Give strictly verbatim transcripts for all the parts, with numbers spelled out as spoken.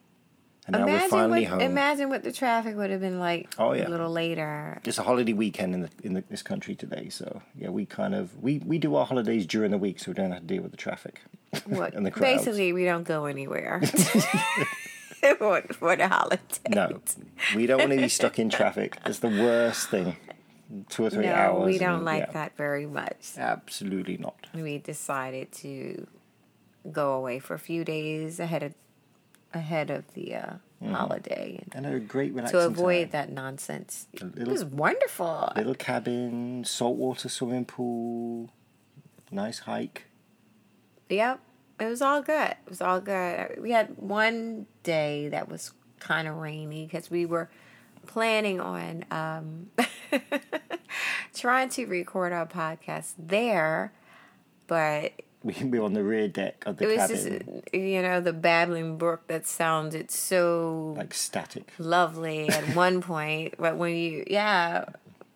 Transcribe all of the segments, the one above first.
And imagine now we're finally what, home. Imagine what the traffic would have been like oh, yeah. a little later. It's a holiday weekend in the, in the, this country today, so yeah, we kind of we, we do our holidays during the week, so we don't have to deal with the traffic well, and the crowds. Basically, we don't go anywhere for, for the holidays. No, we don't want to be stuck in traffic. It's the worst thing. Two or three no, hours. No, we don't and, like yeah. that very much. Absolutely not. We decided to go away for a few days ahead of. Ahead of the uh, mm. holiday. And a great relaxing To avoid time. That nonsense. Little, it was wonderful. Little cabin, saltwater swimming pool, nice hike. Yep. It was all good. It was all good. We had one day that was kind of rainy because we were planning on um, trying to record our podcast there, but... We can be on the rear deck of the cabin. It was cabin. Just, you know, the babbling brook that sounded so... Like static. Lovely at one point. But when you... Yeah.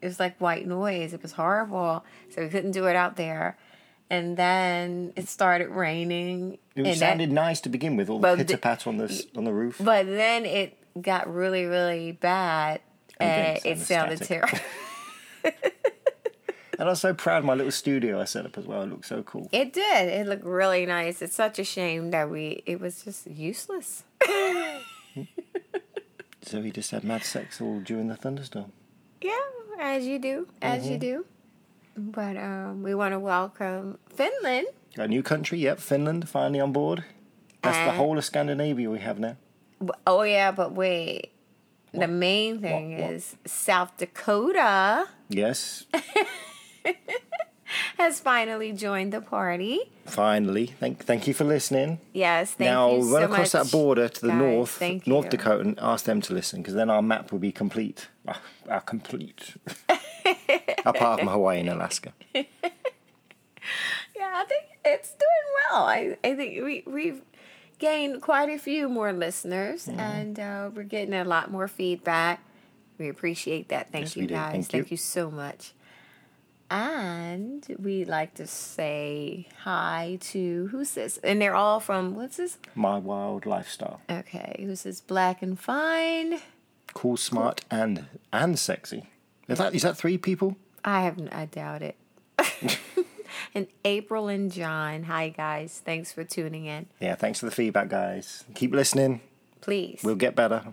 It was like white noise. It was horrible. So we couldn't do it out there. And then it started raining. It and sounded that, nice to begin with. All the pitter-pat on the, on the roof. But then it got really, really bad. And, and it sounded terrible. And I was so proud of my little studio I set up as well. It looked so cool. It did. It looked really nice. It's such a shame that we... It was just useless. So we just had mad sex all during the thunderstorm. Yeah, as you do. As mm-hmm. you do. But um, we want to welcome Finland. A new country, yep. Finland, finally on board. That's and... the whole of Scandinavia we have now. Oh, yeah, but wait. What? The main thing what? What? is South Dakota. Yes. Has finally joined the party. Finally. Thank thank you for listening. Yes, thank now, you so much. Now, run across that border to the guys, north, North Dakota, and ask them to listen, because then our map will be complete. Our, our complete. Apart from Hawaii and Alaska. Yeah, I think it's doing well. I, I think we, we've gained quite a few more listeners, mm. and uh, we're getting a lot more feedback. We appreciate that. Thank yes, you, guys. Thank, thank you. you so much. And we'd like to say hi to, who's this? And they're all from, what's this? My Wild Lifestyle. Okay. Who's this? Black and Fine. Cool, smart, cool. and and sexy. Is that is that three people? I have I doubt it. And April and John. Hi, guys. Thanks for tuning in. Yeah, thanks for the feedback, guys. Keep listening. Please. We'll get better.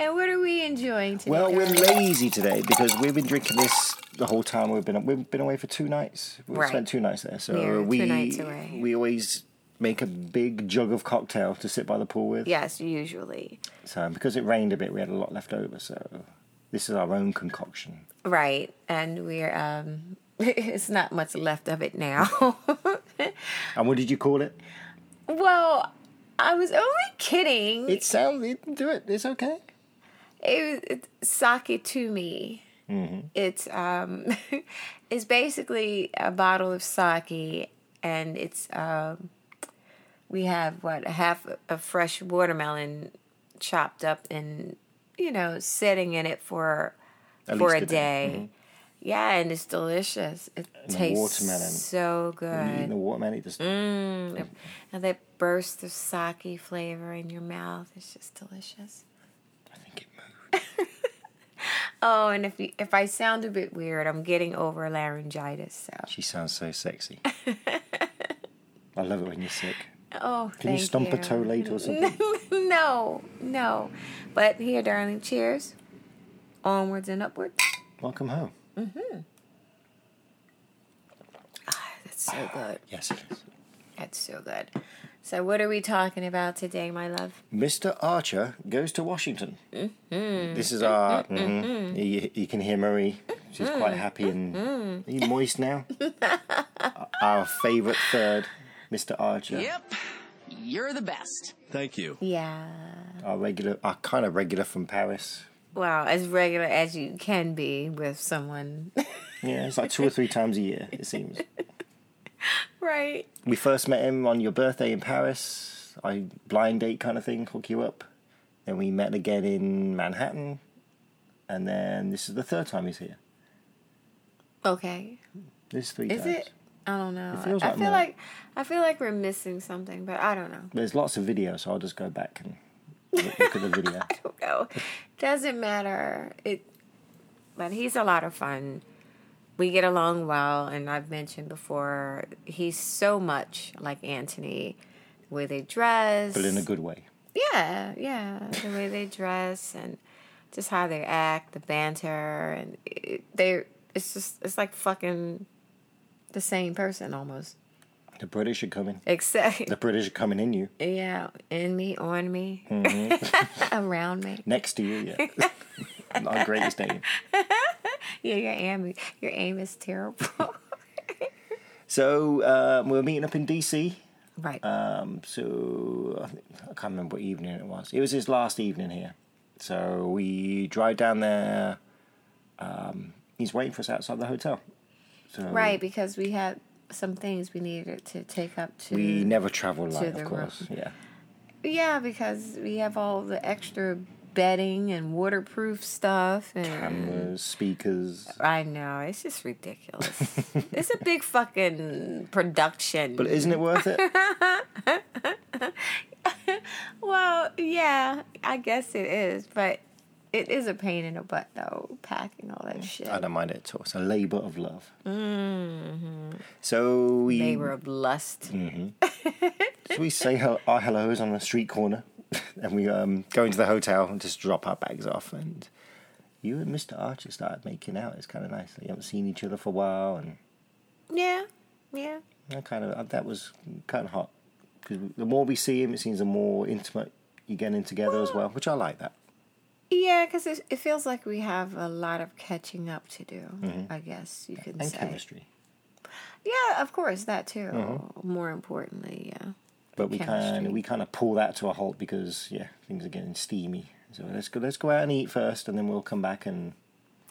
And what are we enjoying today? Well, guys? We're lazy today because we've been drinking this the whole time we've been we've been away for two nights. We've right. spent two nights there, so We're we two nights away. we always make a big jug of cocktail to sit by the pool with. Yes, usually. So because it rained a bit, we had a lot left over. So this is our own concoction. Right, and we're um, it's not much left of it now. And what did you call it? Well, I was only kidding. It sounds. You can do it. It's okay. It, it's sake to me. Mm-hmm. It's um, it's basically a bottle of sake, and it's um, we have what a half a fresh watermelon chopped up and you know sitting in it for At for a day. day. Mm-hmm. Yeah, and it's delicious. It and tastes watermelon. so good. When you eat the watermelon, it just mm, and that burst of sake flavor in your mouth is just delicious. I think it moved. Oh, and if you, if I sound a bit weird, I'm getting over laryngitis. So. She sounds so sexy. I love it when you're sick. Oh, Can thank you stump you. a toe late or something? No, no. But here, darling, cheers. Onwards and upwards. Welcome home. Mm-hmm. Ah, that's so good. Yes, it is. That's so good. So what are we talking about today, my love? Mister Archer Goes to Washington. Mm-hmm. This is our... Mm-hmm. Mm-hmm. You, you can hear Marie. She's mm-hmm. quite happy and... Mm-hmm. Are you moist now? Our favourite third, Mister Archer. Yep. You're the best. Thank you. Yeah. Our regular... Our kind of regular from Paris. Wow, as regular as you can be with someone. Yeah, it's like two or three times a year, it seems. Right. We first met him on your birthday in Paris. I blind date kind of thing, hook you up. Then we met again in Manhattan. And then this is the third time he's here. Okay. This is three is times. Is it? I don't know. It feels I, like I feel more. like I feel like we're missing something, but I don't know. There's lots of video, so I'll just go back and look, look at the video. I don't know. Doesn't matter. It but he's a lot of fun. We get along well, and I've mentioned before, he's so much like Anthony, the way they dress. But in a good way. Yeah, yeah, the way they dress and just how they act, the banter, and it, they it's just, it's like fucking the same person almost. The British are coming. Exactly. The British are coming in you. Yeah, in me, on me, mm-hmm. around me. Next to you, yeah. Our greatest aim. Yeah, your aim, your aim is terrible. So uh, we were meeting up in D C. Right. Um, so I, think, I can't remember what evening it was. It was his last evening here. So we drive down there. Um, he's waiting for us outside the hotel. So right, because we had some things we needed to take up to. We never travel light, of course. Room. Yeah. Yeah, because we have all the extra bedding and waterproof stuff and cameras, speakers. I know, it's just ridiculous. It's a big fucking production. But isn't it worth it? Well, yeah, I guess it is, but it is a pain in the butt though, packing all that shit. I don't mind it at all. It's a labor of love. Mm-hmm. So we labor of lust. Mm-hmm. So we say our hellos on the street corner. And we um, go into the hotel and just drop our bags off. And you and Mister Archer started making out. It's kind of nice. You haven't seen each other for a while, and yeah, yeah. That kind of that was kind of hot because the more we see him, it seems the more intimate you get in together well, as well, which I like that. Yeah, because it, it feels like we have a lot of catching up to do. Mm-hmm. I guess you could say. And chemistry. Yeah, of course, that too. Mm-hmm. More importantly, yeah. But we kind of we kind of pull that to a halt because yeah, things are getting steamy. So let's go let's go out and eat first, and then we'll come back and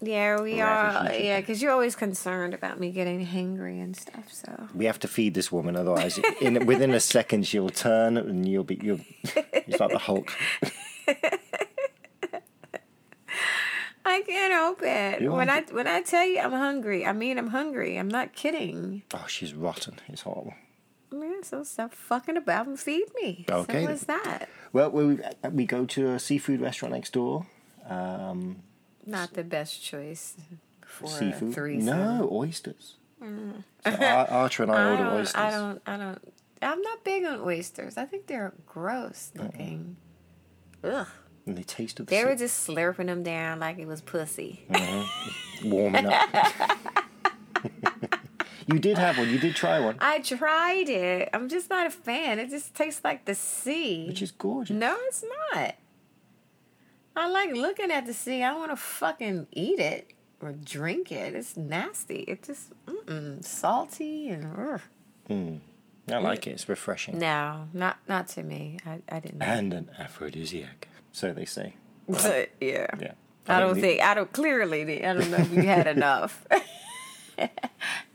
yeah, we are yeah, because you're always concerned about me getting hangry and stuff. So we have to feed this woman, otherwise, in within a second she'll turn and you'll be you'll it's like the Hulk. I can't help it. You're when hungry. I when I tell you I'm hungry, I mean I'm hungry. I'm not kidding. Oh, she's rotten. It's horrible. Yeah, so stop fucking about and feed me. Okay. So what's that? Well, we we go to a seafood restaurant next door. Um, Not the best choice for seafood. A threesome. No, oysters. Mm. So Archer and I, I order oysters. I don't. I don't. I'm not big on oysters. I think they're gross looking. Mm-mm. Ugh. And they tasted. The they soup. were just slurping them down like it was pussy. Mm-hmm. Warming up. You did have one. You did try one. I tried it. I'm just not a fan. It just tastes like the sea. Which is gorgeous. No, it's not. I like looking at the sea. I don't want to fucking eat it or drink it. It's nasty. It just, mm-mm, salty and, ugh. Mm. I like it. It's refreshing. No, not not to me. I, I didn't. And an aphrodisiac. So they say. But, yeah. Yeah. I, I don't think, the, I don't, clearly, I don't know if you had enough.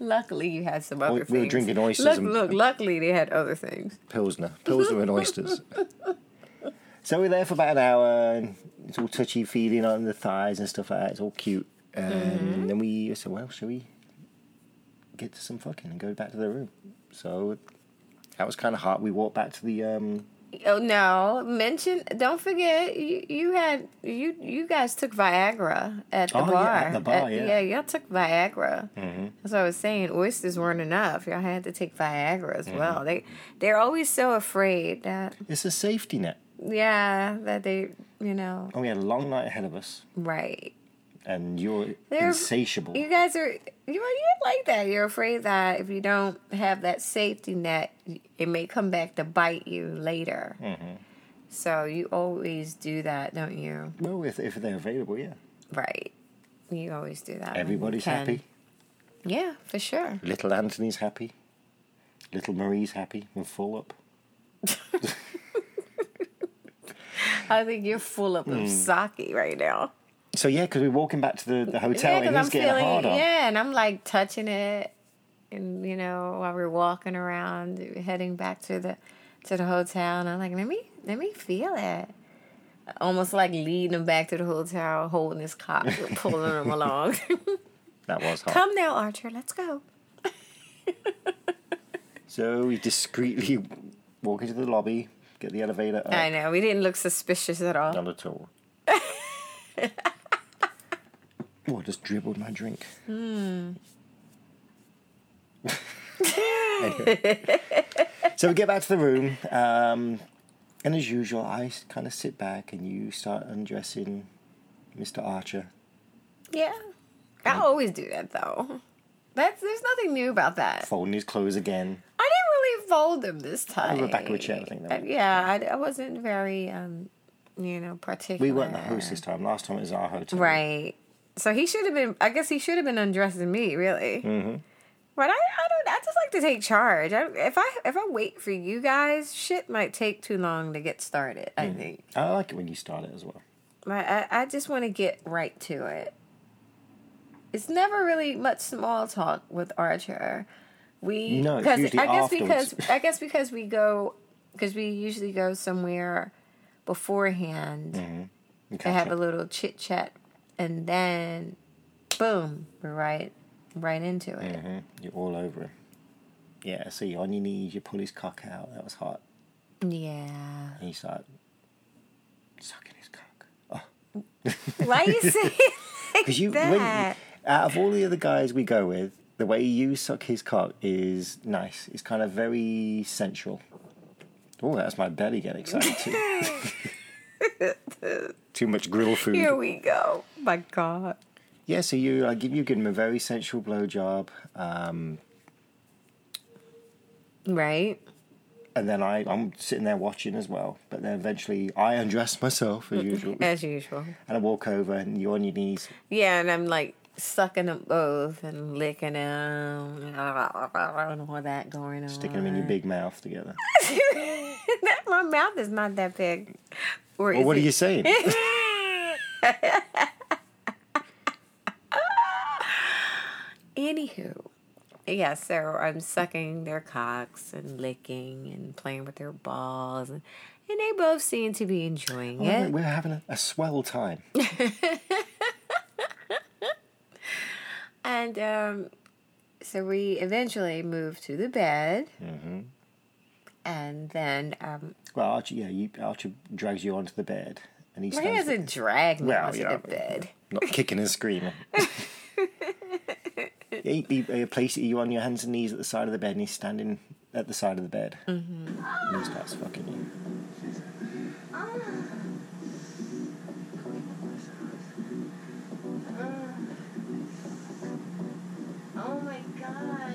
Luckily, you had some other we things. We were drinking oysters. Look, and look, luckily they had other things. Pilsner. Pilsner and oysters. So we're there for about an hour, and it's all touchy-feely on the thighs and stuff like that. It's all cute. And mm-hmm. then we said, well, shall we get to some fucking and go back to the room? So that was kind of hot. We walked back to the um, Oh, no, mention. Don't forget, you, you had you you guys took Viagra at the oh, bar. Yeah, at the bar, at, yeah. yeah, y'all took Viagra. Mm-hmm. That's what I was saying. Oysters weren't enough. Y'all had to take Viagra as mm-hmm. well. They they're always so afraid that it's a safety net. Yeah, that they you know. And we had a long night ahead of us. Right. And you're They're, insatiable. You guys are, you know, you're like that. You're afraid that if you don't have that safety net, it may come back to bite you later. Mm-hmm. So you always do that, don't you? Well, if, if they're available, yeah. Right. You always do that. Everybody's happy. Yeah, for sure. Little Anthony's happy. Little Marie's happy and full up. I think you're full up mm. of sake right now. So, yeah, because we're walking back to the, the hotel yeah, and he's I'm getting feeling, harder. Yeah, and I'm, like, touching it, and, you know, while we're walking around, heading back to the to the hotel. And I'm like, let me let me feel it. Almost like leading him back to the hotel, holding his cock, pulling him along. That was hot. Come now, Archer, let's go. So we discreetly walk into the lobby, get the elevator up. I know, we didn't look suspicious at all. Not at all. Oh, I just dribbled my drink. Mm. Anyway. So we get back to the room, um, and as usual, I kind of sit back and you start undressing Mister Archer. Yeah. I always do that, though. That's There's nothing new about that. Folding his clothes again. I didn't really fold them this time. I went back to a chair, I think. That uh, yeah, I, I wasn't very, um, you know, particular. We weren't the host this time. Last time it was our hotel. Right. So he should have been, I guess he should have been undressing me, really. Mm-hmm. But I, I don't, I just like to take charge. I, if I if I wait for you guys, shit might take too long to get started, I mm. think. I like it when you start it as well. I, I just want to get right to it. It's never really much small talk with Archer. We, no, it's usually I guess afterwards. because I guess because we go, because we usually go somewhere beforehand mm-hmm. to have up. a little chit-chat. And then, boom, we're right, right into it. Mm-hmm. You're all over him. Yeah, so you're on your knees, you pull his cock out. That was hot. Yeah. And he's like, sucking his cock. Oh. Why are you saying like that? You, when, out of all the other guys we go with, the way you suck his cock is nice. It's kind of very sensual. Oh, that's my belly getting excited too. Too much grill food. Here we go. My God. Yeah, so you uh, give you give him a very sensual blowjob. Um, right. And then I, I'm sitting there watching as well. But then eventually I undress myself as usual. As usual. And I walk over and you're on your knees. Yeah, and I'm like sucking them both and licking them. And all that going on. Sticking them in your big mouth together. My mouth is not that big. Or well, what it? are you saying? Anywho, yeah, so I'm sucking their cocks and licking and playing with their balls, and, and they both seem to be enjoying oh, it. We're having a, a swell time. And um, so we eventually move to the bed. Mm-hmm. And then, um, well, Archer, yeah, you, Archer drags you onto the bed, and he. Well, he doesn't drag me well, onto you know, the bed. Not kicking and screaming. he, he, he places you on your hands and knees at the side of the bed, and he's standing at the side of the bed. Mm-hmm. And he starts fucking you. Oh my God.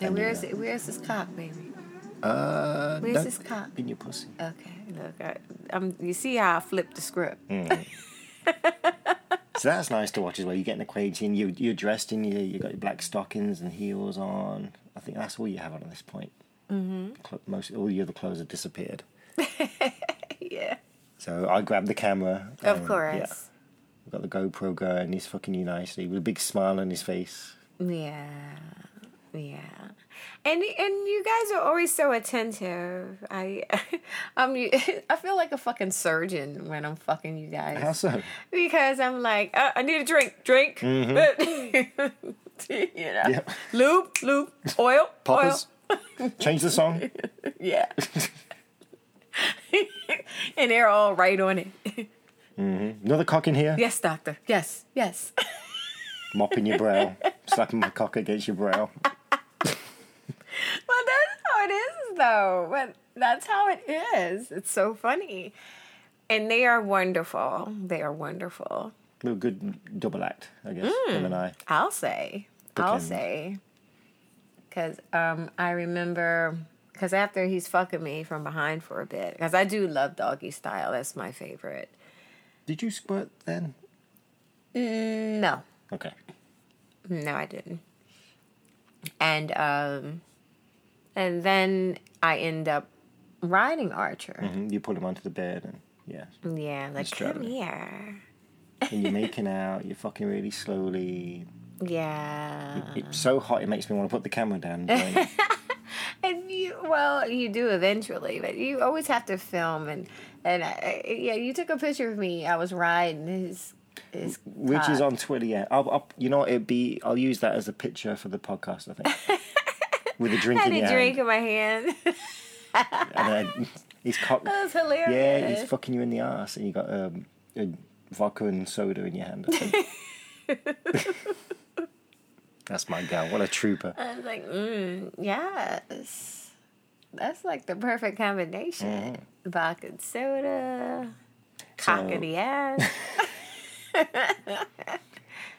And where's it, where's his cock, baby? Uh, where's his cock? In your pussy. Okay, look, I, I'm, you see how I flipped the script. Mm. So that's nice to watch as well. You get an equation. You you're dressed in your you got your black stockings and heels on. I think that's all you have on at this point. Mm-hmm. Most all the other clothes have disappeared. Yeah. So I grabbed the camera. And, of course. Yeah. We've got the GoPro going. He's fucking you nicely with a big smile on his face. Yeah. Yeah. And and you guys are always so attentive. I um I feel like a fucking surgeon when I'm fucking you guys. How so? Because I'm like, oh, I need a drink, drink. Mm-hmm. you know. Yep. Lube, lube, oil, Poppers. Oil. Change the song. Yeah. And they're all right on it. Mm-hmm. Another cock in here? Yes, doctor. Yes, yes. Mopping your brow. Slapping my cock against your brow. Well, that's how it is, though. But that's how it is. It's so funny. And they are wonderful. They are wonderful. A little good double act, I guess, mm, him and I. I'll say. Book I'll him. say. Because um, I remember... Because after he's fucking me from behind for a bit, because I do love doggy style. That's my favorite. Did you squirt then? Mm, no. Okay. No, I didn't. And um, and then I end up riding Archer. Mm-hmm. You pull him onto the bed and yeah. Yeah, like come here. And you're making out. You're fucking really slowly. Yeah. It's so hot. It makes me want to put the camera down. And And you, well, you do eventually, but you always have to film. And, and I, yeah, you took a picture of me. I was riding his, his which cock. Is on Twitter. Yeah, I'll, I'll, you know, it'd be. I'll use that as a picture for the podcast. I think with a drink in your hand. I had a drink in my hand. And then he's cock. That was hilarious. Yeah, he's fucking you in the ass, and you got um, a vodka and soda in your hand. I think. That's my gal. What a trooper. I was like, mm, yes. That's like the perfect combination. Mm. Vodka and soda, cock in the ass.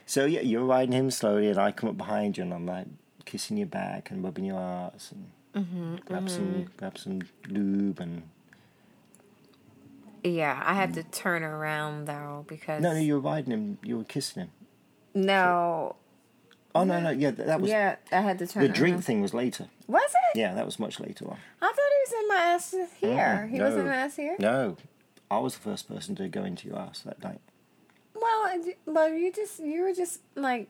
So, yeah, you're riding him slowly, and I come up behind you, and I'm like kissing your back and rubbing your arse, and mm-hmm, grab, mm-hmm. some, grab some lube and. Yeah, I had mm. to turn around, though, because. No, no, you were riding him, you were kissing him. No. So, oh, no, no, yeah, that was... Yeah, I had to turn The drink around. Thing was later. Was it? Yeah, that was much later on. I thought he was in my ass here. Mm, he no, was in my ass here? No. I was the first person to go into your ass that night. Well, well, you just... You were just, like...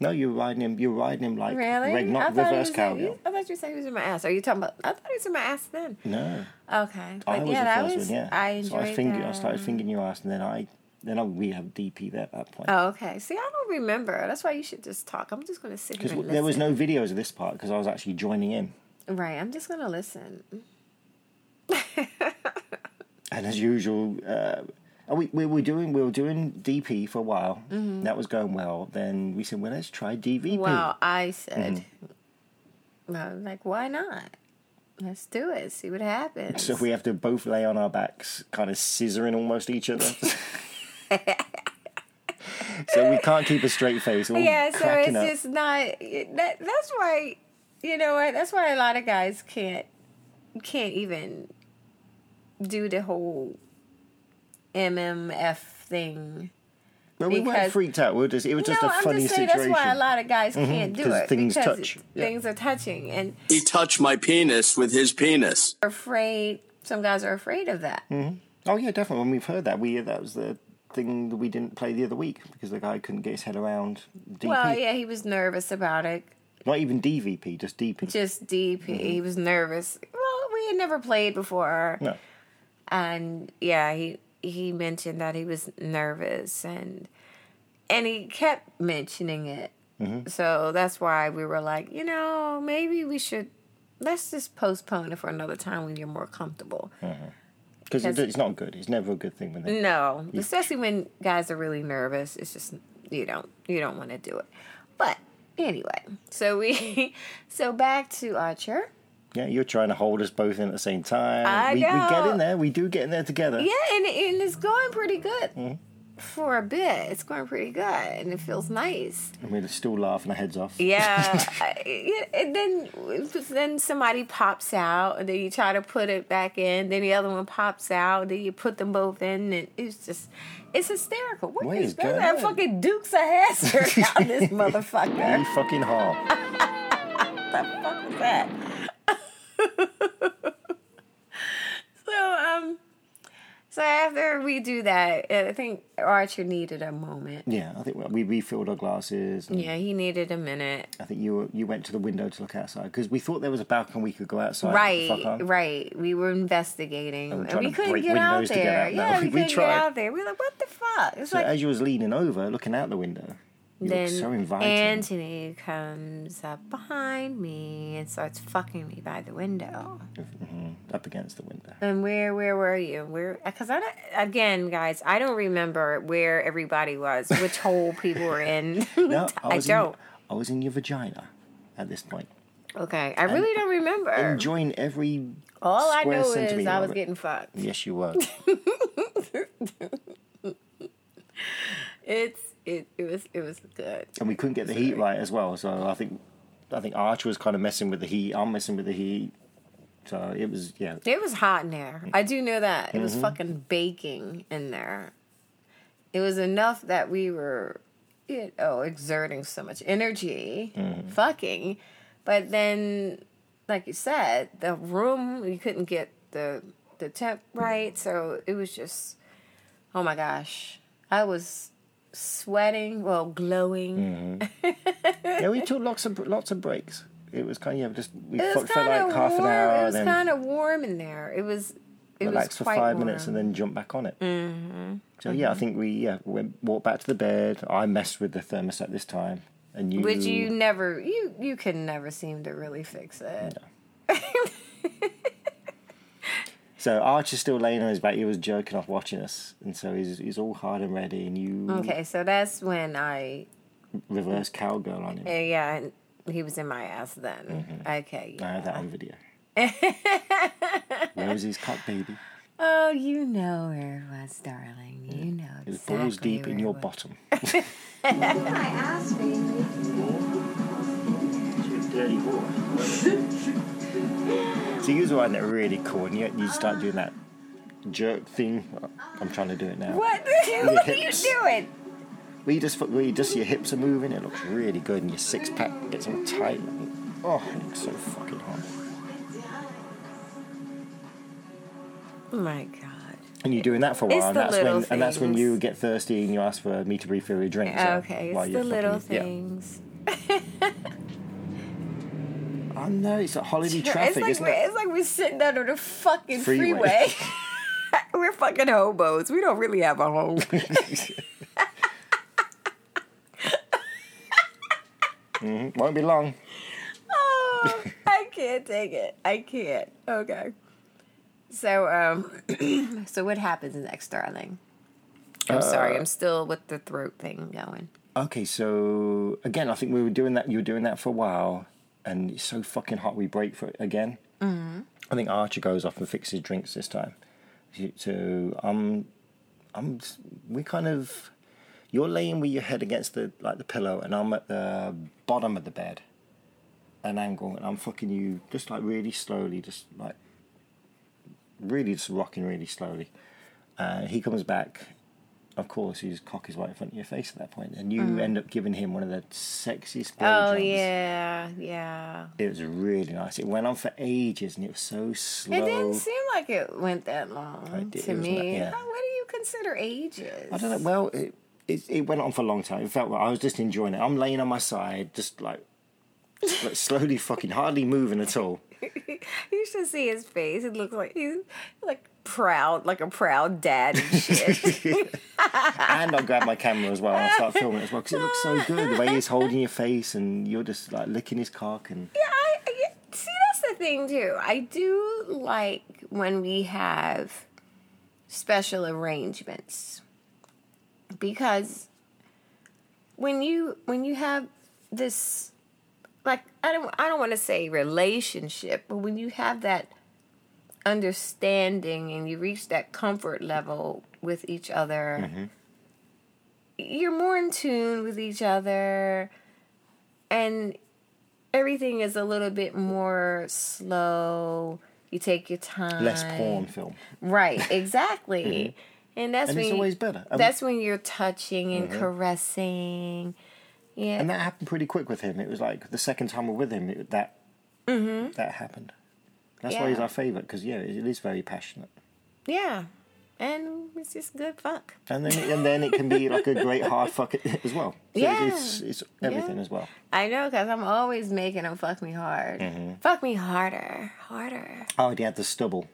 No, you were riding him, you were riding him like... Really? Reg, not reverse cowgirl. I thought you said he was in my ass. Are you talking about... I thought he was in my ass then. No. Okay. But I was yeah, the first was, one, yeah. I enjoyed so I fingered, that. I started fingering your ass, and then I... Then I'll, we have D P there at that point. Oh, okay. See, I don't remember. That's why you should just talk. I'm just going to sit here and listen. There was no videos of this part because I was actually joining in. Right. I'm just going to listen. And as usual, uh, we, we were doing we were doing D P for a while. Mm-hmm. That was going well. Then we said, well, let's try D V P. Well, I said, mm-hmm. I was like, why not? Let's do it. See what happens. So we have to both lay on our backs, kind of scissoring almost each other. So we can't keep a straight face. All yeah, so it's up. Just not. That, that's why, you know what? That's why a lot of guys can't can't even do the whole M M F thing. But we weren't freaked out. We were just, it was just no, a funny just saying, situation. That's why a lot of guys can't mm-hmm, do it things because touch. Things yeah. are touching, and he touched my penis with his penis. Afraid. Some guys are afraid of that. Mm-hmm. Oh yeah, definitely. When we've heard that, we that was the. Thing that we didn't play the other week because the guy couldn't get his head around D P. Well, yeah, he was nervous about it. Not even D V P, just D P. Just D P. Mm-hmm. He was nervous. Well, we had never played before. No. And yeah, he he mentioned that he was nervous and and he kept mentioning it. Mm-hmm. So that's why we were like, you know, maybe we should let's just postpone it for another time when you're more comfortable. Mm-hmm. Because it's not good. It's never a good thing when they... No. You, especially when guys are really nervous. It's just, you don't, you don't want to do it. But, anyway. So, we... So, back to Archer. Yeah, you're trying to hold us both in at the same time. I we, know. We get in there. We do get in there together. Yeah, and, and it's going pretty good. Mm-hmm. For a bit. It's going pretty good. And it feels nice. And we're still laughing our heads off. Yeah. I, and then then somebody pops out. And then you try to put it back in. Then the other one pops out. Then you put them both in. And it's just, it's hysterical. What, what is going on? That fucking Dukes of Hazzard out of this motherfucker. You fucking hall. What the fuck was that? So, um... So after we do that. I think Archer needed a moment. Yeah, I think we refilled our glasses. And yeah, he needed a minute. I think you were, you went to the window to look outside because we thought there was a balcony we could go outside. Right, right. We were investigating. And, and we couldn't get out there. Get out yeah, we, we couldn't tried. get out there. We were like, what the fuck? It's so like, as you was leaning over, looking out the window, you looked so inviting. Anthony comes up behind me and starts fucking me by the window. Mm-hmm. Up against the window. And where where were you? Where? Because I don't, again, guys, I don't remember where everybody was, which hole people were in. No, I, was I don't. In, I was in your vagina at this point. Okay, I really and don't remember. Enjoying every all I know is I was getting fucked. Yes, you were. It's. It it was it was good, and we couldn't get the heat right as well. So I think, I think Arch was kind of messing with the heat. I'm messing with the heat. So it was yeah. It was hot in there. I do know that it mm-hmm. was fucking baking in there. It was enough that we were, you know, exerting so much energy, mm-hmm. fucking. But then, like you said, the room we couldn't get the the temp right. So it was just, oh my gosh, I was. Sweating, well, glowing. Mm-hmm. Yeah, we took lots of lots of breaks. It was kind of yeah, just we felt like half warm. an hour. It was kind of warm in there. It was it relaxed was quite for five warm. minutes and then jumped back on it. Mm-hmm. So mm-hmm. yeah, I think we yeah went walked back to the bed. I messed with the thermostat this time, and you which you never you you can never seem to really fix it. No. So Archer's still laying on his back. He was jerking off watching us, and so he's he's all hard and ready. And you okay? So that's when I reverse cowgirl on him. Yeah, he was in my ass then. Mm-hmm. Okay, yeah. I had that on video. Where was his cock, baby? Oh, you know where it was, darling. You yeah. know exactly. It was balls deep in your was. bottom. My ass, baby. You're a dirty whore. So you were on it really cool, and yet you start doing that jerk thing. I'm trying to do it now. What? What are you doing? Well, you just, well, you just your hips are moving. It looks really good, and your six pack gets all tight. Oh, it looks so fucking hot. Oh my god. And you're doing that for a while, and that's when, and that's when you get thirsty, and you ask for me to refill your drink. So okay, it's the little things. Yeah. I know, it's like holiday traffic, it's like isn't it? It's like we're sitting out on a fucking freeway. freeway. We're fucking hobos. We don't really have a home. mm-hmm. Won't be long. Oh, I can't take it. I can't. Okay. So, um, so what happens next, darling? I'm uh, sorry. I'm still with the throat thing going. Okay, so, again, I think we were doing that. You were doing that for a while. And it's so fucking hot, we break for it again. Mm-hmm. I think Archer goes off and fixes drinks this time. So I'm, I'm, we kind of, you're laying with your head against the like the pillow, and I'm at the bottom of the bed, an angle, and I'm fucking you just like really slowly, just like, really just rocking really slowly. Uh, he comes back. Of course, his cock is right in front of your face at that point, and you mm. end up giving him one of the sexiest blowjobs. Oh, yeah, yeah. It was really nice. It went on for ages, and it was so slow. It didn't seem like it went that long to me. Like, yeah. How, what do you consider ages? I don't know. Well, it, it it went on for a long time. It felt like I was just enjoying it. I'm laying on my side, just like, like slowly fucking, hardly moving at all. You should see his face. It looks like he's like proud, like a proud dad and shit. And I'll grab my camera as well and I'll start filming as well because it looks so good. The way he's holding your face and you're just like licking his cock. And yeah, I, I see, that's the thing too. I do like when we have special arrangements because when you when you have this. Like, I don't I don't want to say relationship, but when you have that understanding and you reach that comfort level with each other, mm-hmm. you're more in tune with each other, and everything is a little bit more slow. You take your time. Less porn film. Right, exactly. mm-hmm. And that's and when it's you, always better. Um, that's when you're touching and mm-hmm. caressing. Yeah. And that happened pretty quick with him. It was like the second time we were with him, it, that mm-hmm. that happened. That's yeah. why he's our favourite, because, yeah, it is very passionate. Yeah. and it's just good fuck. And then and then it can be like a great hard fuck as well. So yeah, it's, it's everything yeah. as well. I know, because I'm always making them fuck me hard, mm-hmm. fuck me harder, harder. Oh, he had the stubble.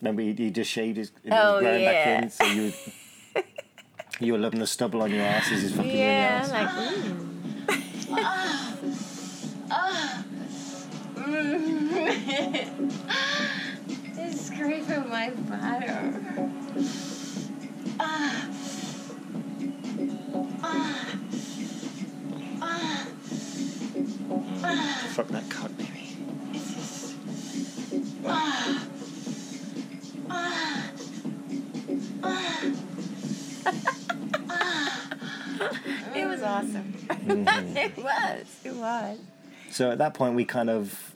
Remember, he, he just shaved his. And oh, was growing yeah. back in, so you were, you were loving the stubble on your ass as his fucking yeah, in your ass. Yeah, like. Mm. ah, ah, mm. Just scraping my bottom. Ah, ah, ah, ah. Fuck that cock, baby. It's just. Ah. Ah, ah, ah. It was awesome. Mm-hmm. It was. It was. So at that point, we kind of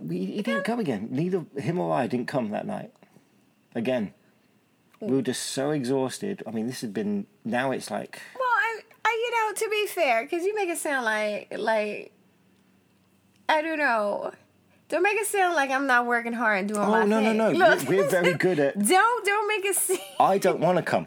we he didn't come again. Neither him or I didn't come that night. Again, we were just so exhausted. I mean, this has been now. It's like well, I, I you know, to be fair, because you make it sound like like I don't know. Don't make it sound like I'm not working hard and doing oh, my no, thing. Oh, no, no, no. Look, we're very good at... Don't, don't make it seem... I don't want to come.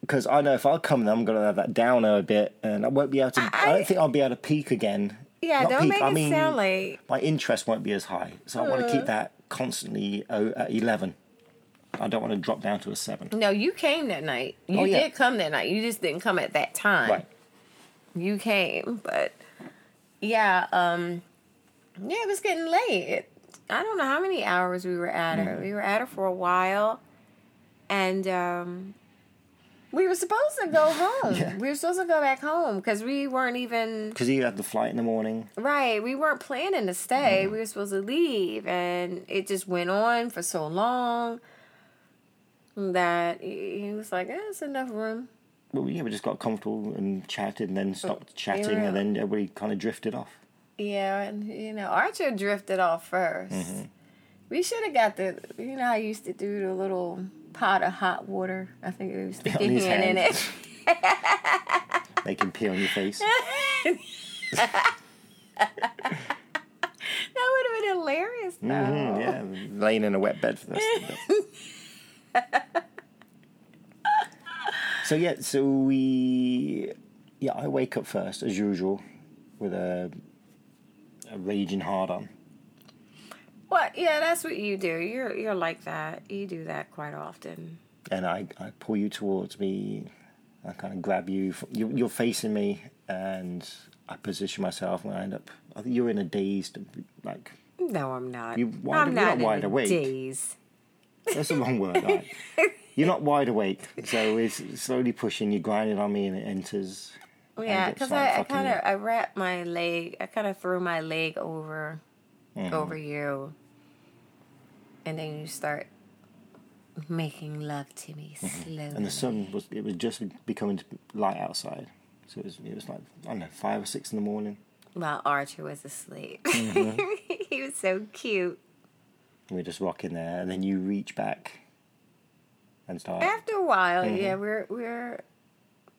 Because I know if I come, then I'm going to have that downer a bit. And I won't be able to... I, I don't think I'll be able to peak again. Yeah, not don't peak, make it I mean, sound like... My interest won't be as high. So I uh, want to keep that constantly at eleven. I don't want to drop down to a seven. No, you came that night. You oh, yeah. did come that night. You just didn't come at that time. Right. You came, but... Yeah, um... yeah, it was getting late. It, I don't know how many hours we were at her. Mm-hmm. We were at her for a while, and um, we were supposed to go home. Yeah. We were supposed to go back home because we weren't even... Because you had the flight in the morning. Right. We weren't planning to stay. Mm-hmm. We were supposed to leave, and it just went on for so long that he was like, eh, it's enough room. Well, yeah, we just got comfortable and chatted and then stopped chatting, yeah. and then everybody kind of drifted off. Yeah, and, you know, Archer drifted off first. Mm-hmm. We should have got the, you know, I used to do the little pot of hot water. I think it was stick your hand in it. They can pee on your face. That would have been hilarious, though. Mm-hmm, yeah, laying in a wet bed for the rest of the day. So, yeah, so we, yeah, I wake up first, as usual, with a... A raging hard on. Well, yeah, that's what you do. You're you're like that. You do that quite often. And I, I pull you towards me. I kind of grab you. From, you. You're facing me, and I position myself, and I end up. I think you're in a daze, like. No, I'm not. You wide, I'm not, you're not in wide a awake. Daze. That's the wrong word. Right? You're not wide awake, so it's slowly pushing. You grinding on me, and it enters. Yeah, because I, I kind of I wrapped my leg, I kind of threw my leg over, mm-hmm. over you, and then you start making love to me mm-hmm. slowly. And the sun was it was just becoming light outside, so it was it was like I don't know five or six in the morning. While Archer was asleep, mm-hmm. He was so cute. We were just rocking there, and then you reach back, and start. After a while, mm-hmm. yeah, we're we're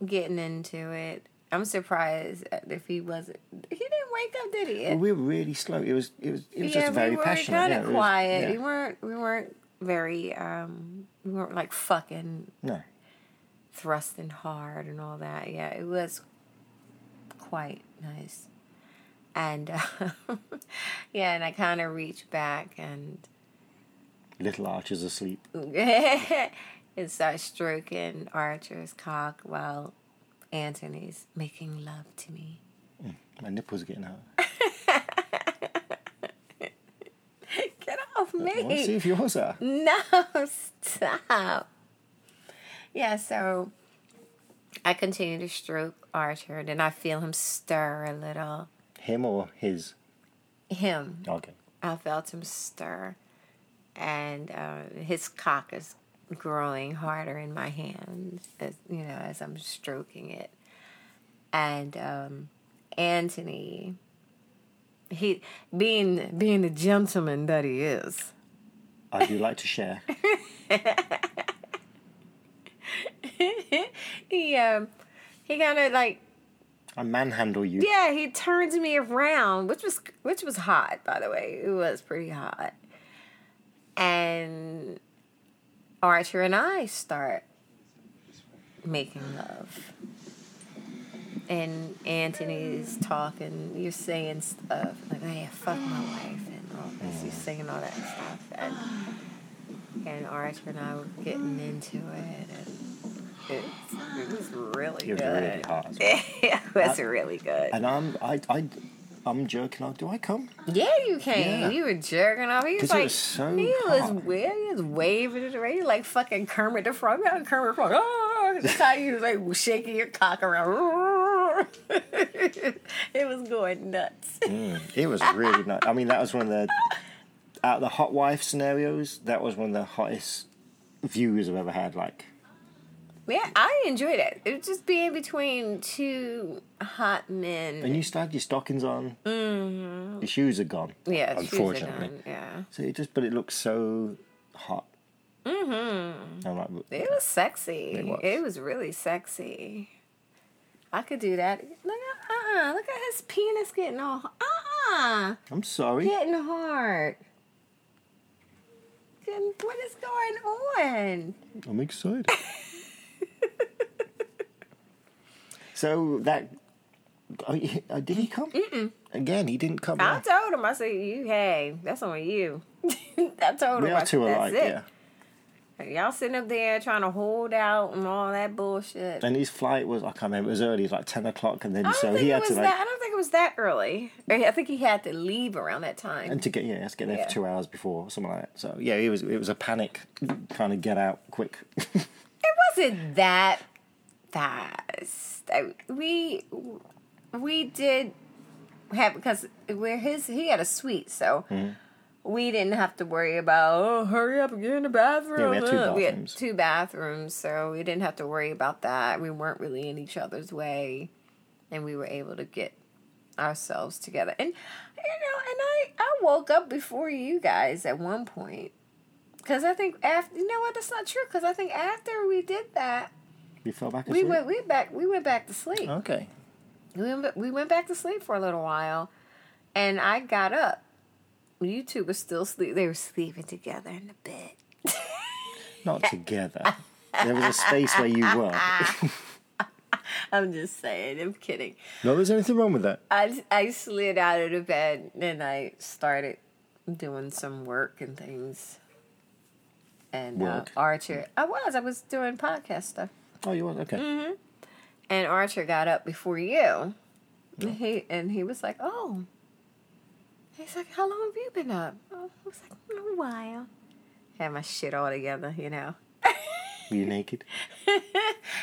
getting into it. I'm surprised if he wasn't. He didn't wake up, did he? Well, we were really slow. It was. It was. It was yeah, just very we were passionate. Kind of yeah, quiet. Was, yeah. We weren't. We weren't very. Um, we weren't like fucking. No. Thrusting hard and all that. Yeah, it was quite nice. And uh, yeah, and I kind of reached back and. Little Archer's asleep. And start stroking Archer's cock while. Anthony's making love to me. Mm, my nipples getting out. Get off me. I want to see if yours are. No, stop. Yeah, so I continue to stroke Archer, and I feel him stir a little. Him or his? Him. Okay. I felt him stir, and uh, his cock is growing harder in my hand, as you know, as I'm stroking it. And um, Anthony, he being being the gentleman that he is, I do like to share. he um, he kind of like I manhandle you. Yeah, he turns me around, which was which was hot, by the way. It was pretty hot, and. Archer and I start making love. And Anthony's talking, you're saying stuff like, hey, fuck my wife and all this. You're saying all that stuff. And, and Archer and I were getting into it. And it, it was really it was good. Really hot. It was I, really good. And I'm, I, I, I'm jerking off. Do I come? Yeah, you came. Yeah. You were jerking off. He was like, it was so he hot. was weird. He was waving it around. He like fucking Kermit the Frog. Kermit the Frog. Oh, that's how you was like shaking your cock around. It was going nuts. Mm, it was really nuts. I mean, that was one of the out of the hot wife scenarios. That was one of the hottest views I've ever had. Like, yeah, I enjoyed it. It was just being between two hot men. And you still had your stockings on. Mm-hmm. Your shoes are gone. Yeah, unfortunately. Shoes are gone, yeah. So it just, but it looked so hot. Mm-hmm. I'm like, it was sexy. It was. It was really sexy. I could do that. Look at, uh-uh, look at his penis getting all... Uh-uh. I'm sorry. Getting hard. Getting, what is going on? I'm excited. So that... Oh, did he come? Mm-mm. Again, he didn't come. I right. told him. I said, "You, hey, that's on you." I told we him. I said, alike, that's it. Yeah. Y'all sitting up there trying to hold out and all that bullshit. And his flight was, I can't remember, it was early, it was like ten o'clock. And then so he had to like... That, I don't think it was that early. I think he had to leave around that time. And to get, yeah, let's get there yeah. for two hours before, something like that. So yeah, it was it was a panic, kind of get out quick. It wasn't that fast. I, we, we did have, because we're his, he had a suite, so... Mm-hmm. We didn't have to worry about, oh, hurry up and get in the bathroom. Yeah, we had two bathrooms. We had two bathrooms, so we didn't have to worry about that. We weren't really in each other's way, and we were able to get ourselves together. And, you know, and I, I woke up before you guys at one point. Because I think after, you know what, that's not true. Because I think after we did that. You fell back asleep? We went, we back, we went back to sleep. Okay. We went, we went back to sleep for a little while, and I got up. You two were still sleep. They were sleeping together in the bed. Not together. There was a space where you were. I'm just saying. I'm kidding. No, there's anything wrong with that. I, I slid out of the bed and I started doing some work and things. And work. Uh, Archer. I was. I was doing podcast stuff. Oh, you were? Okay. Mm-hmm. And Archer got up before you. Yeah. And he and he was like, oh. He's like, how long have you been up? I was like, a while. Had my shit all together, you know. Were you naked?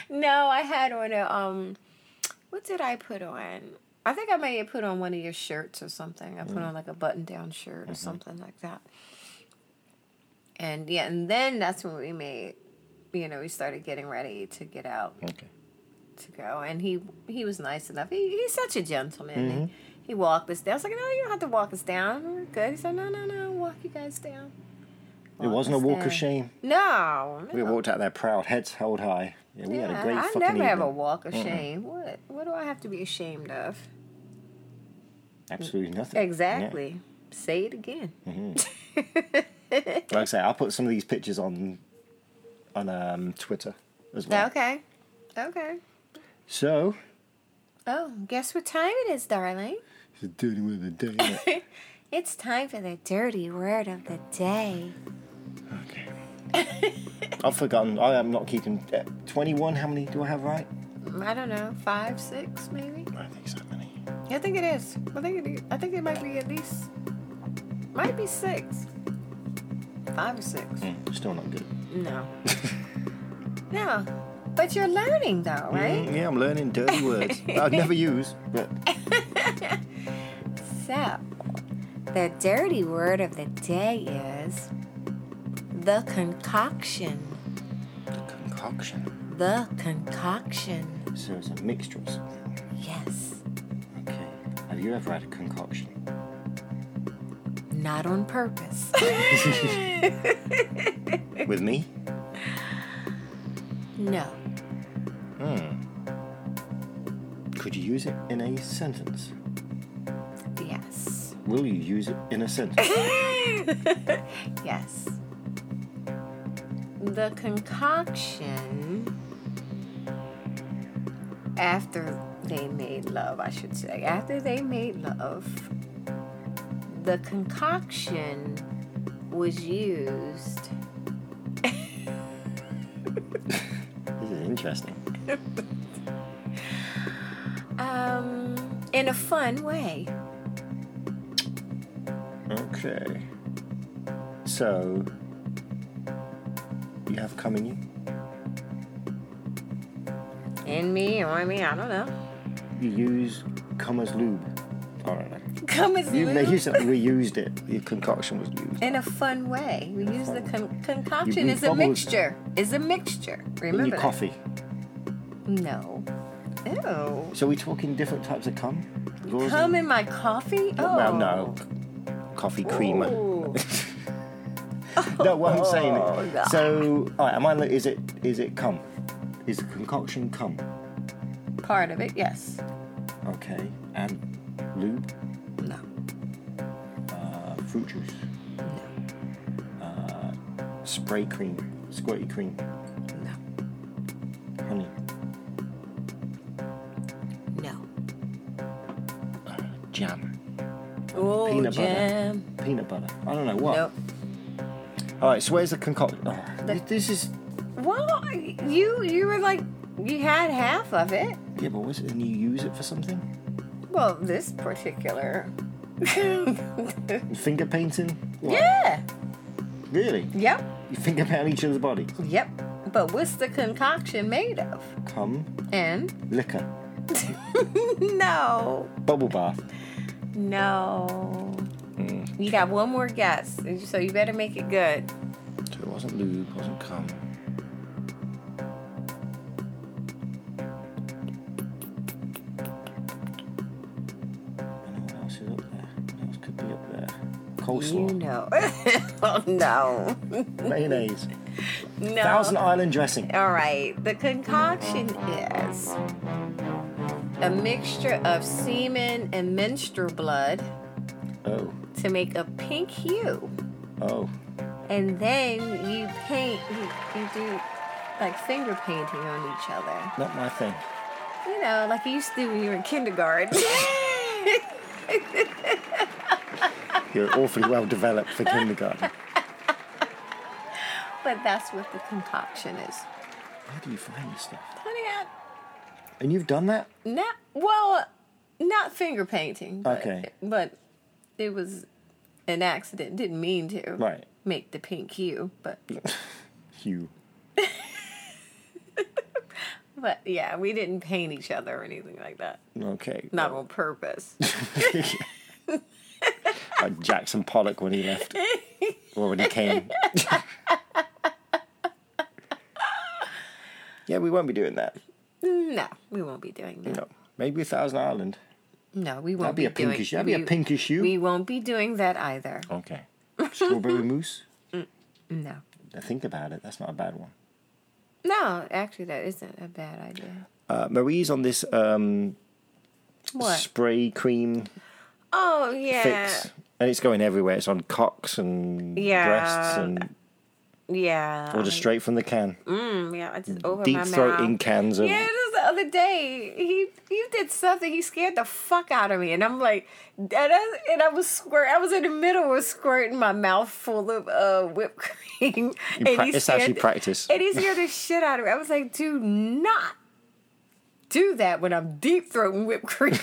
No, I had on a, um, what did I put on? I think I may have put on one of your shirts or something. I put mm. on like a button-down shirt or mm-hmm. something like that. And yeah, and then that's when we made, you know, we started getting ready to get out. Okay. To go. And he he was nice enough. He, he's such a gentleman. Mm-hmm. He, He walked us down. I was like, no, you don't have to walk us down. We're good. He said, no, no, no, walk you guys down. Walk it wasn't a walk down. of shame. No, no. We walked out there proud, heads held high. Yeah, we yeah, had a great I fucking evening. I never have a walk of mm-hmm. shame. What? What do I have to be ashamed of? Absolutely nothing. Exactly. Yeah. Say it again. Mm-hmm. Like I say, I'll put some of these pictures on on um, Twitter as well. Okay. Okay. So. Oh, guess what time it is, darling? The dirty word of the day. It's time for the dirty word of the day. Okay. I've forgotten. I am not keeping... Uh, twenty-one, how many do I have right? I don't know. Five, six, maybe? I think so many. Yeah, I think it is. I think it, I think it might be at least... Might be six. Five or six. Mm, still not good. No. No. But you're learning, though, right? Mm, yeah, I'm learning dirty words that I'd never use, but... So, the dirty word of the day is the concoction. The concoction? The concoction. So it's a mixture of something? Yes. Okay. Have you ever had a concoction? Not on purpose. With me? No. Hmm. Could you use it in a sentence? Yes. Will you use it in a sentence? Yes. the concoction after they made love, I should say. After they made love, the concoction was used. This is interesting. um, in a fun way. Okay. So, you have come in you? In me or in me, I don't know. You use cum as lube. I don't know. Cum as you, lube? They used it, we used it. Your concoction was used. In a fun way. We use the con- concoction is a mixture. Is a mixture. Remember in your that. Coffee? No. Ew. So, are we talking different types of cum? Yours cum in my coffee? Oh. Well, no. Coffee creamer. No, what I'm saying. Oh, so, all right, am I? Is it? Is it cum? Is the concoction cum? Part of it, yes. Okay, and lube? No. Uh, fruit juice? No. Uh, spray cream, squirty cream? No. Honey? No. Uh, jam? Oh, peanut jam. Butter. Peanut butter. I don't know what. Nope. All right, so where's the concoction? Oh, the- this is. Well, you you were like, you had half of it. Yeah, but was it, and you use it for something? Well, this particular. Finger painting? What? Yeah. Really? Yep. You finger paint each other's body? Yep. But what's the concoction made of? Cum. And? Liquor. No. Bubble bath. No. Mm. You got one more guess, so you better make it good. So it wasn't lube, it wasn't cum. You know. Oh, no. Mayonnaise. No. Thousand Island dressing. All right. The concoction is a mixture of semen and menstrual blood. Oh. To make a pink hue. Oh. And then you paint, you, you do like finger painting on each other. Not my thing. You know, like you used to do when you were in kindergarten. You're awfully well developed for kindergarten. But that's what the concoction is. Where do you find this stuff? Honey, I... And you've done that? No. Well, not finger painting. But, okay. But it was an accident. Didn't mean to. Right. Make the pink hue, but... Hue. But, yeah, we didn't paint each other or anything like that. Okay. Not well. On purpose. Like Jackson Pollock when he left. Or when he came. Yeah, we won't be doing that. No, we won't be doing that. No. Maybe Thousand Island. No, we won't be, be doing that. That'd we, be a pinkish hue. We won't be doing that either. Okay. Strawberry mousse? No. Think about it. That's not a bad one. No, actually, that isn't a bad idea. Uh, Marie's on this um, spray cream. Oh, yeah. Fix. And it's going everywhere. It's on cocks and yeah. breasts and... Yeah. Or just straight from the can. Mm, yeah, it's just over Deep my mouth. Deep throating cans of... Yeah, just the other day. He you did something. He scared the fuck out of me. And I'm like... And I, and I was squirt. I was in the middle of squirting my mouth full of uh, whipped cream. You and pra- he it's scared, actually practice. And he scared the shit out of me. I was like, do not do that when I'm deep throating whipped cream.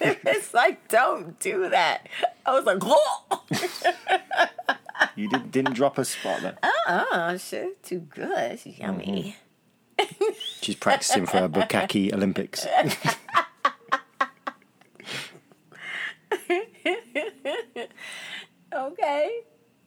It's like, don't do that. I was like, oh. You didn't didn't drop a spot there. Uh-uh, she's too good. She's yummy. Mm-hmm. She's practicing for her Bukkake Olympics. Okay.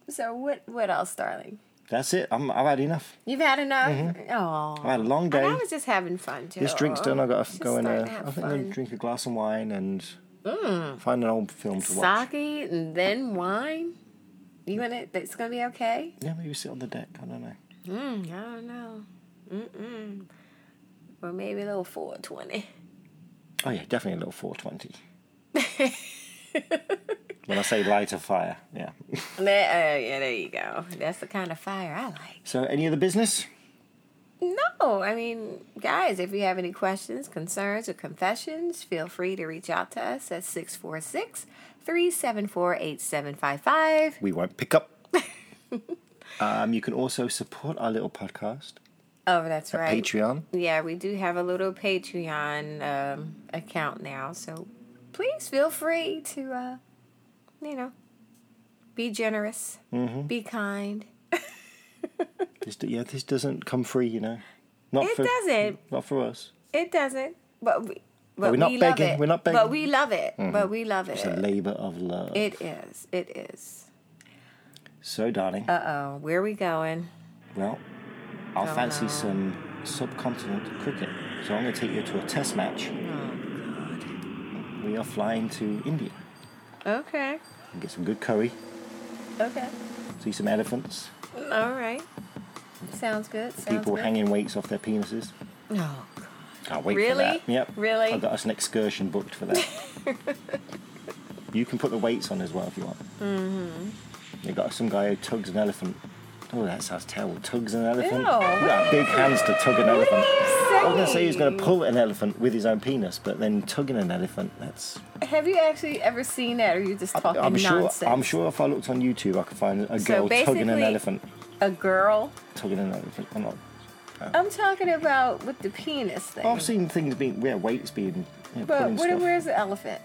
So what what else, darling? That's it. I'm, I've had enough. You've had enough? Mm-hmm. Oh, I've had a long day. And I was just having fun, too. This drink's done. I've got to just go and I think I'm going to drink a glass of wine and mm. find an old film to watch. Sake and then wine? You want it? It's going to be okay? Yeah, maybe sit on the deck. I don't know. Mm, I don't know. Mm-mm. Or maybe a little four twenty. Oh, yeah, definitely a little four twenty. When I say light a fire, yeah. There, uh, yeah, there you go. That's the kind of fire I like. So, any other business? No. I mean, guys, if you have any questions, concerns, or confessions, feel free to reach out to us at six four six, three seven four, eight seven five five. We won't pick up. um, you can also support our little podcast. Oh, that's right. Patreon. Yeah, we do have a little Patreon um, account now, so please feel free to, uh, you know, be generous, mm-hmm. be kind. this, yeah, this doesn't come free, you know. Not it for, doesn't. Not for us. It doesn't, but we, but, but we're not we begging. Love it. We're not begging. But we love it. Mm-hmm. But we love it. It's a labor of love. It is. It is. So, darling. Uh oh, where are we going? Well. I'll Don't fancy know. some subcontinent cricket. So I'm going to take you to a test match. Oh, God. We are flying to India. Okay. And get some good curry. Okay. See some elephants. All right. Sounds good. Sounds People good. hanging weights off their penises. Oh, God. Can't wait really? for that. Yep. Really? I've got us an excursion booked for that. You can put the weights on as well if you want. Mm-hmm. They've got some guy who tugs an elephant. Oh, that sounds terrible. Tugs an elephant. Ew, got big hands to tug an elephant. I was going to say he's going to pull an elephant with his own penis, but then tugging an elephant, that's... Have you actually ever seen that, or are you just talking I'm nonsense? Sure, I'm sure if I looked on YouTube, I could find a girl so tugging an elephant. a girl? Tugging an elephant. I'm not... Uh, I'm talking about with the penis thing. I've seen things being... Yeah, weights being... You know, but what, where's the elephant?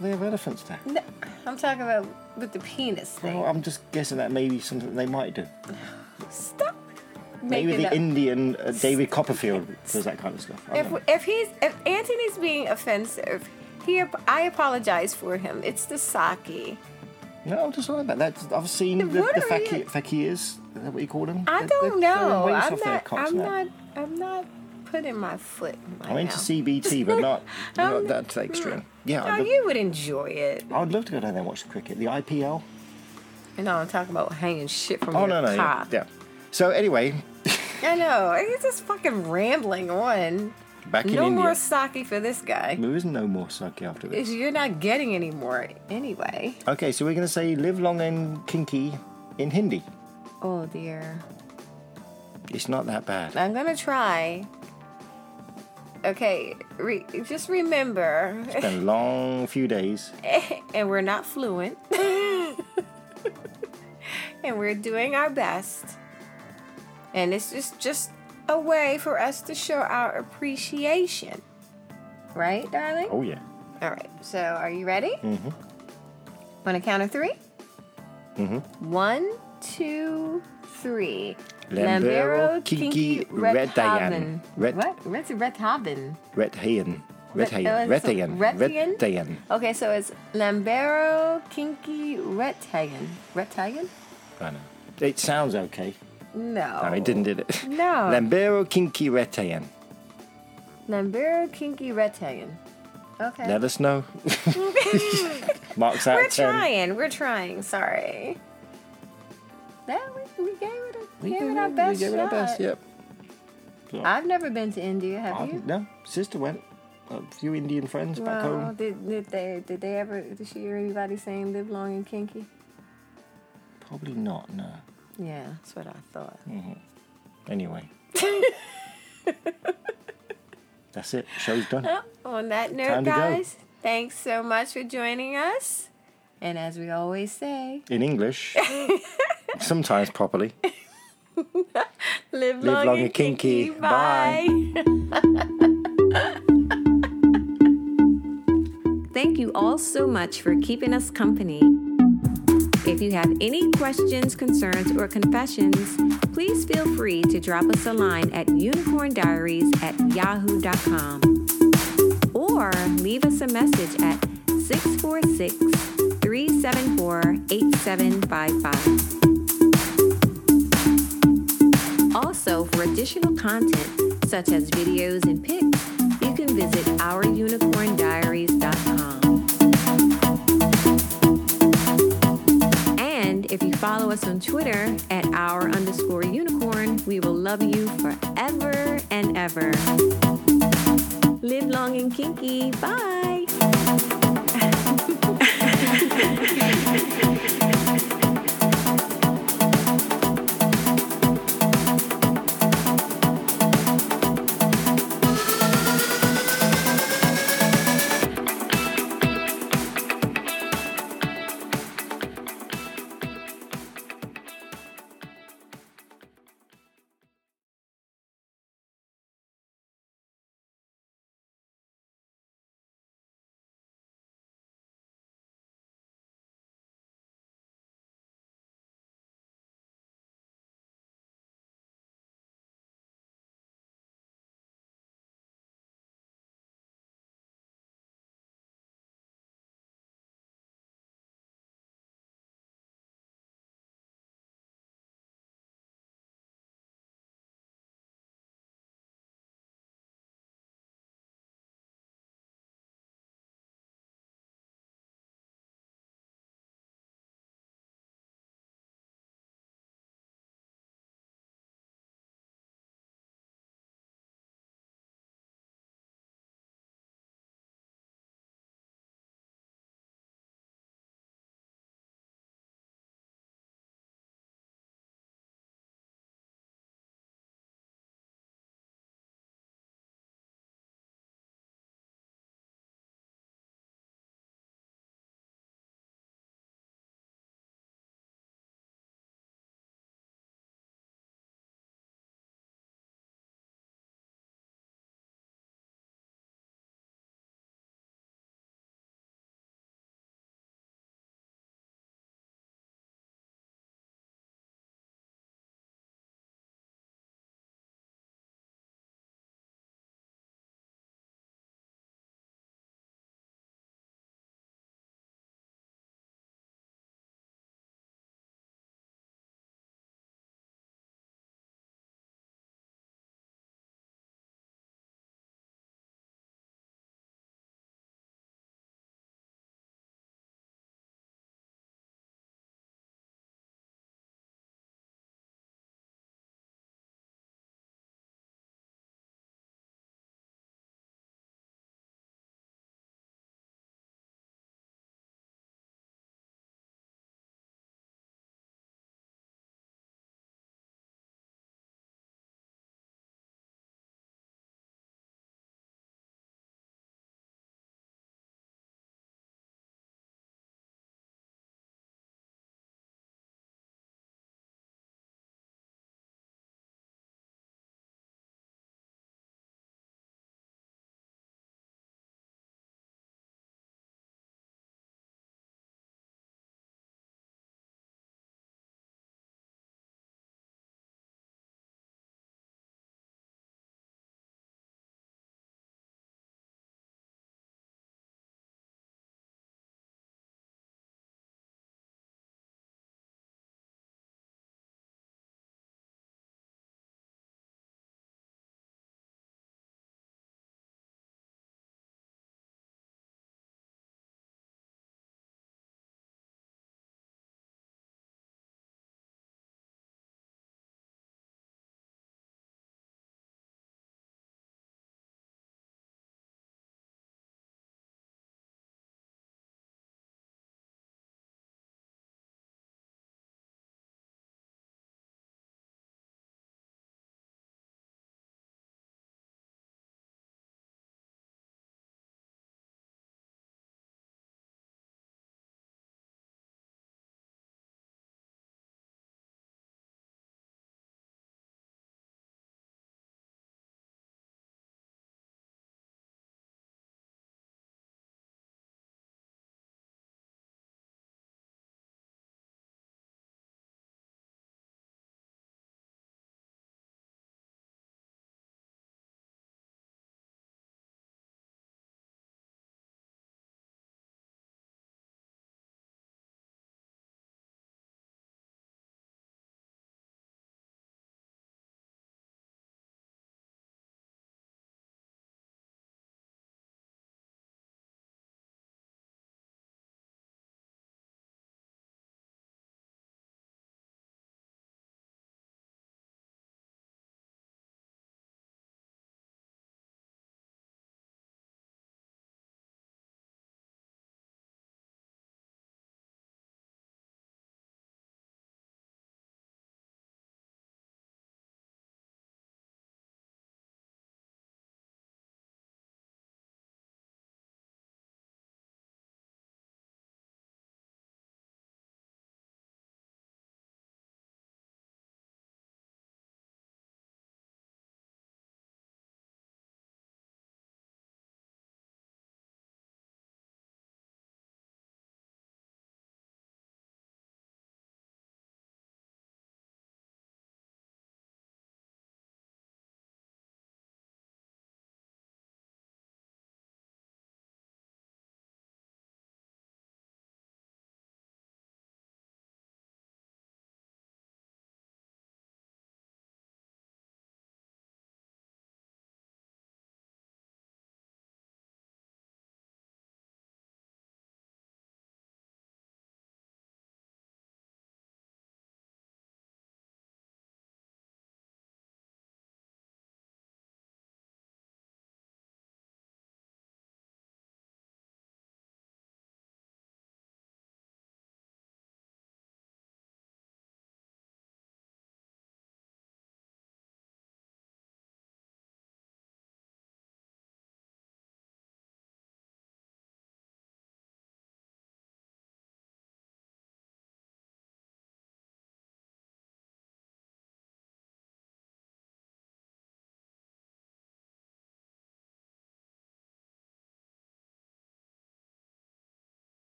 They have elephants there. No, I'm talking about... With the penis thing. Well, I'm just guessing that maybe something they might do. Stop. Maybe the up. Indian uh, David Copperfield does that kind of stuff. If, if he's if Anthony's being offensive, he I apologize for him. It's the sake. No, I'm just talking about that. I've seen the, the, the fakir, fakirs. Is that what you call them? I they're, don't they're, know. I'm not. I'm now. not. I'm not putting my foot. in my I'm into C B T, but not not that extreme. Yeah, no, lo- you would enjoy it. I would love to go down there and watch the cricket. The I P L. You know, I'm talking about hanging shit from oh, your no, no, car. Yeah. So, anyway. I know. He's just fucking rambling on. Back in no India. No more sake for this guy. There is no more sake after this. You're not getting any more anyway. Okay, so we're going to say live long and kinky in Hindi. Oh, dear. It's not that bad. I'm going to try... Okay, re- just remember... It's been a long few days. And we're not fluent. And we're doing our best. And it's just, just a way for us to show our appreciation. Right, darling? Oh, yeah. All right, so are you ready? Mm-hmm. On a count of three? Mm-hmm. One, two, three... Lambero, Kinky, Redhayan. Red, what? Redhayan. Redhayan. Redhayan. Redhayan. Redhayan. Okay, so it's Lambero, Kinky, Redhayan. Redhayan? I know. It sounds okay. No. No, it didn't, did it? No. Lambero, Kinky, Redhayan. Lambero, Kinky, Redhayan. Okay. Let us know. Marks out We're ten. trying. We're trying. Sorry. That we, we gave it a we gave it our best. We gave it our best. Yep. So, I've never been to India. Have I've, you? No. Sister went. A few Indian friends well, back home. Did, did they? Did they ever? Did she hear anybody saying "live long and kinky"? Probably not. No. Yeah, that's what I thought. Mm-hmm. Anyway. That's it. Show's done. Oh, on that note, Time guys, thanks so much for joining us. And as we always say, in English. Sometimes properly. Live long, Live long and, and kinky. kinky. Bye. Thank you all so much for keeping us company. If you have any questions, concerns, or confessions, please feel free to drop us a line at unicorn diaries at yahoo dot com or leave us a message at six four six, three seven four, eight seven five five. Also, for additional content, such as videos and pics, you can visit our unicorn diaries dot com. And if you follow us on Twitter at our underscore unicorn, we will love you forever and ever. Live long and kinky. Bye.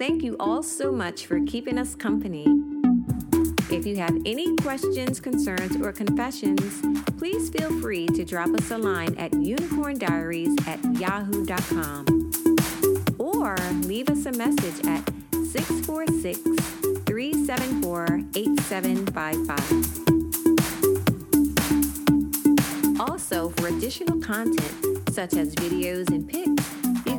Thank you all so much for keeping us company. If you have any questions, concerns, or confessions, please feel free to drop us a line at unicorn diaries at yahoo dot com or leave us a message at six four six, three seven four, eight seven five five. Also, for additional content, such as videos and pics, you